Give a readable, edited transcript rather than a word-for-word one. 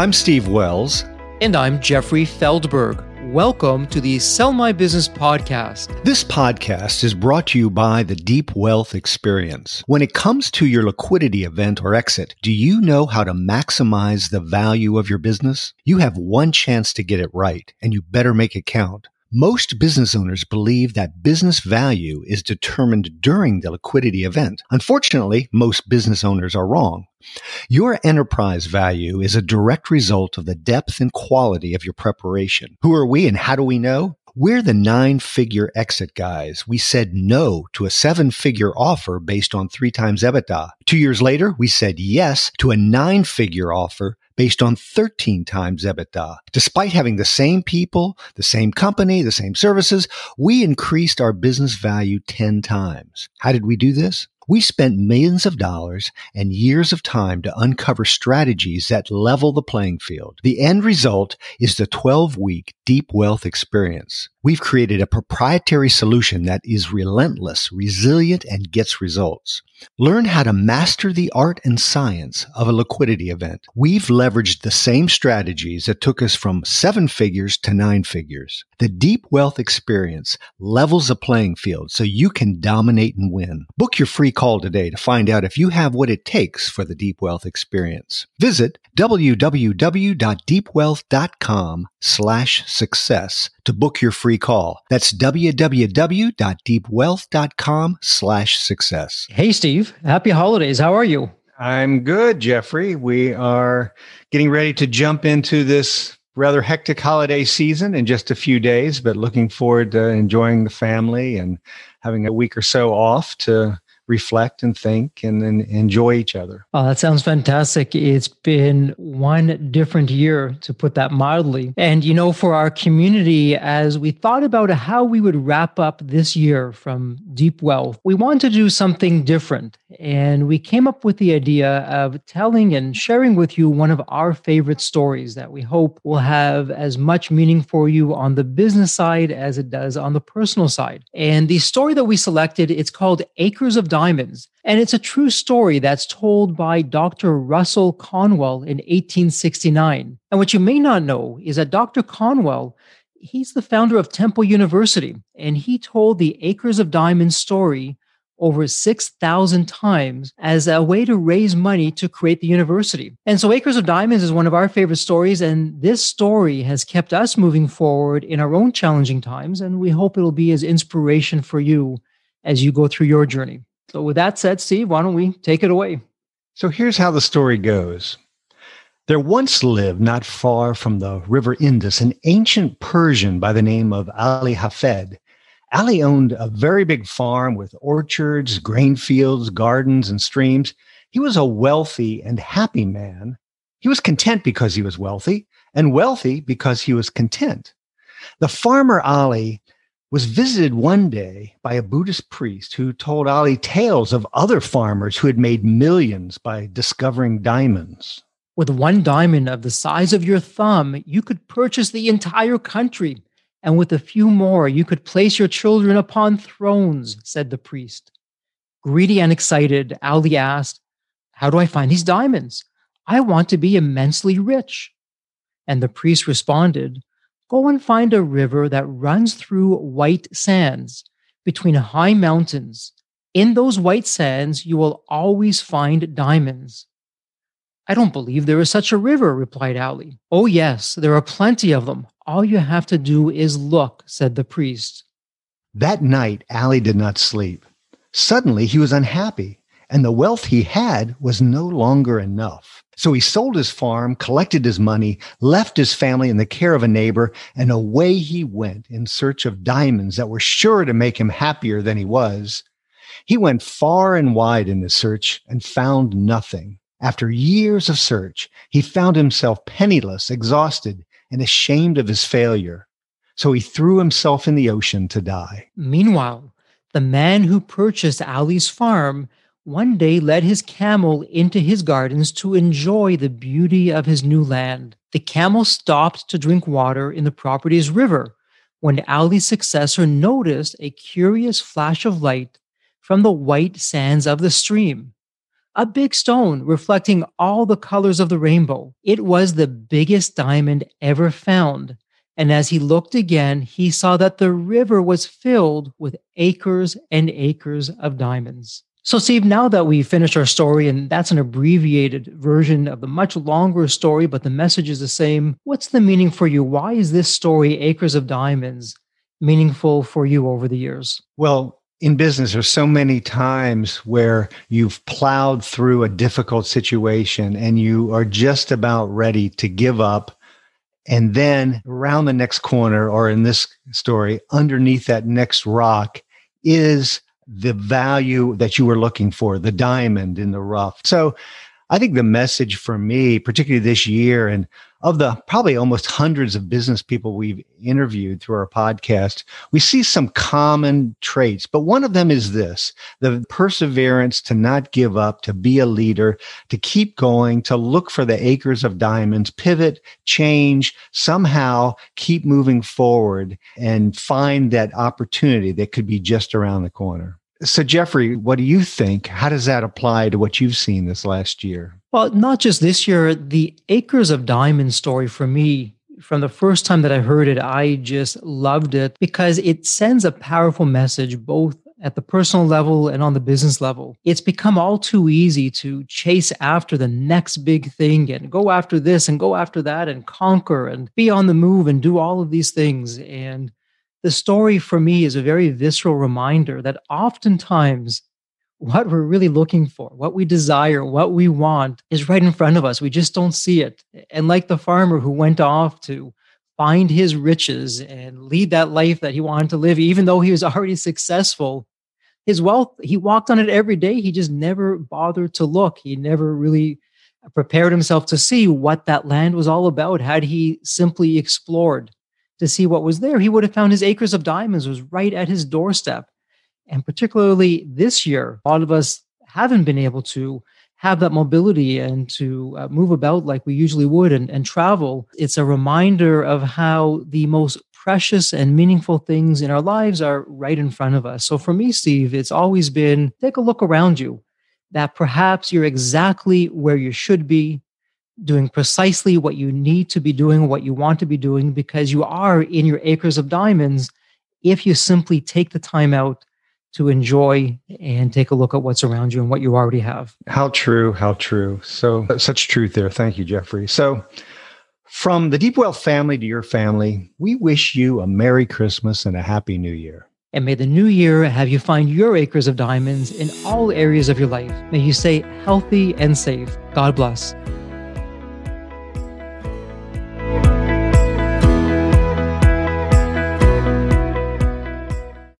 I'm Steve Wells. And I'm Jeffrey Feldberg. Welcome to the Sell My Business podcast. This podcast is brought to you by the Deep Wealth Experience. When it comes to your liquidity event or exit, do you know how to maximize the value of your business? You have one chance to get it right, and you better make it count. Most business owners believe that business value is determined during the liquidity event. Unfortunately, most business owners are wrong. Your enterprise value is a direct result of the depth and quality of your preparation. Who are we and how do we know? We're the 9-figure exit guys. We said no to a 7-figure offer based on 3 times EBITDA. 2 years later, we said yes to a 9-figure offer based on 13 times EBITDA. Despite having the same people, the same company, the same services, we increased our business value 10 times. How did we do this? We spent millions of dollars and years of time to uncover strategies that level the playing field. The end result is the 12-week Deep Wealth Experience. We've created a proprietary solution that is relentless, resilient, and gets results. Learn how to master the art and science of a liquidity event. We've leveraged the same strategies that took us from 7 figures to 9 figures. The Deep Wealth Experience levels the playing field so you can dominate and win. Book your free call today to find out if you have what it takes for the Deep Wealth Experience. Visit www.deepwealth.com/success to book your free call. That's www.deepwealth.com/success. Hey, Steve. Happy holidays. How are you? I'm good, Jeffrey. We are getting ready to jump into this rather hectic holiday season in just a few days, but looking forward to enjoying the family and having a week or so off to reflect and think and then enjoy each other. Oh, that sounds fantastic. It's been one different year, to put that mildly. And, you know, for our community, as we thought about how we would wrap up this year from Deep Wealth, we wanted to do something different. And we came up with the idea of telling and sharing with you one of our favorite stories that we hope will have as much meaning for you on the business side as it does on the personal side. And the story that we selected, it's called Acres of Diamonds. And it's a true story that's told by Dr. Russell Conwell in 1869. And what you may not know is that Dr. Conwell, he's the founder of Temple University, and he told the Acres of Diamonds story over 6,000 times as a way to raise money to create the university. And so Acres of Diamonds is one of our favorite stories, and this story has kept us moving forward in our own challenging times, and we hope it'll be as inspiration for you as you go through your journey. So with that said, Steve, why don't we take it away? So here's how the story goes. There once lived not far from the River Indus an ancient Persian by the name of Ali Hafed. Ali owned a very big farm with orchards, grain fields, gardens, and streams. He was a wealthy and happy man. He was content because he was wealthy, and wealthy because he was content. The farmer Ali was visited one day by a Buddhist priest who told Ali tales of other farmers who had made millions by discovering diamonds. With one diamond of the size of your thumb, you could purchase the entire country. And with a few more, you could place your children upon thrones, said the priest. Greedy and excited, Ali asked, "How do I find these diamonds? I want to be immensely rich." And the priest responded, "Go and find a river that runs through white sands between high mountains. In those white sands, you will always find diamonds." "I don't believe there is such a river," replied Ali. "Oh yes, there are plenty of them. All you have to do is look," said the priest. That night, Ali did not sleep. Suddenly, he was unhappy, and the wealth he had was no longer enough. So he sold his farm, collected his money, left his family in the care of a neighbor, and away he went in search of diamonds that were sure to make him happier than he was. He went far and wide in the search and found nothing. After years of search, he found himself penniless, exhausted, and ashamed of his failure. So he threw himself in the ocean to die. Meanwhile, the man who purchased Ali's farm one day led his camel into his gardens to enjoy the beauty of his new land. The camel stopped to drink water in the property's river when Ali's successor noticed a curious flash of light from the white sands of the stream. a big stone reflecting all the colors of the rainbow. It was the biggest diamond ever found. And as he looked again, he saw that the river was filled with acres and acres of diamonds. So, Steve, now that we've finished our story, and that's an abbreviated version of the much longer story, but the message is the same, what's the meaning for you? Why is this story, Acres of Diamonds, meaningful for you over the years? Well, in business, there's so many times where you've plowed through a difficult situation and you are just about ready to give up. And then around the next corner, or in this story, underneath that next rock is the value that you were looking for, the diamond in the rough. So I think the message for me, particularly this year, and of the probably almost hundreds of business people we've interviewed through our podcast, we see some common traits, but one of them is this, the perseverance to not give up, to be a leader, to keep going, to look for the acres of diamonds, pivot, change, somehow keep moving forward and find that opportunity that could be just around the corner. So, Jeffrey, what do you think? How does that apply to what you've seen this last year? Well, not just this year. The Acres of Diamonds story for me, from the first time that I heard it, I just loved it because it sends a powerful message both at the personal level and on the business level. It's become all too easy to chase after the next big thing and go after this and go after that and conquer and be on the move and do all of these things. And the story for me is a very visceral reminder that oftentimes what we're really looking for, what we desire, what we want is right in front of us. We just don't see it. And like the farmer who went off to find his riches and lead that life that he wanted to live, even though he was already successful, his wealth, he walked on it every day. He just never bothered to look. He never really prepared himself to see what that land was all about. Had he simply explored to see what was there, he would have found his acres of diamonds was right at his doorstep. And particularly this year, a lot of us haven't been able to have that mobility and to move about like we usually would and travel. It's a reminder of how the most precious and meaningful things in our lives are right in front of us. So for me, Steve, it's always been, take a look around you, that perhaps you're exactly where you should be, doing precisely what you need to be doing, what you want to be doing, because you are in your acres of diamonds if you simply take the time out to enjoy and take a look at what's around you and what you already have. How true, how true. So such truth there. Thank you, Jeffrey. So from the Deep Wealth family to your family, we wish you a Merry Christmas and a Happy New Year. And may the new year have you find your acres of diamonds in all areas of your life. May you stay healthy and safe. God bless.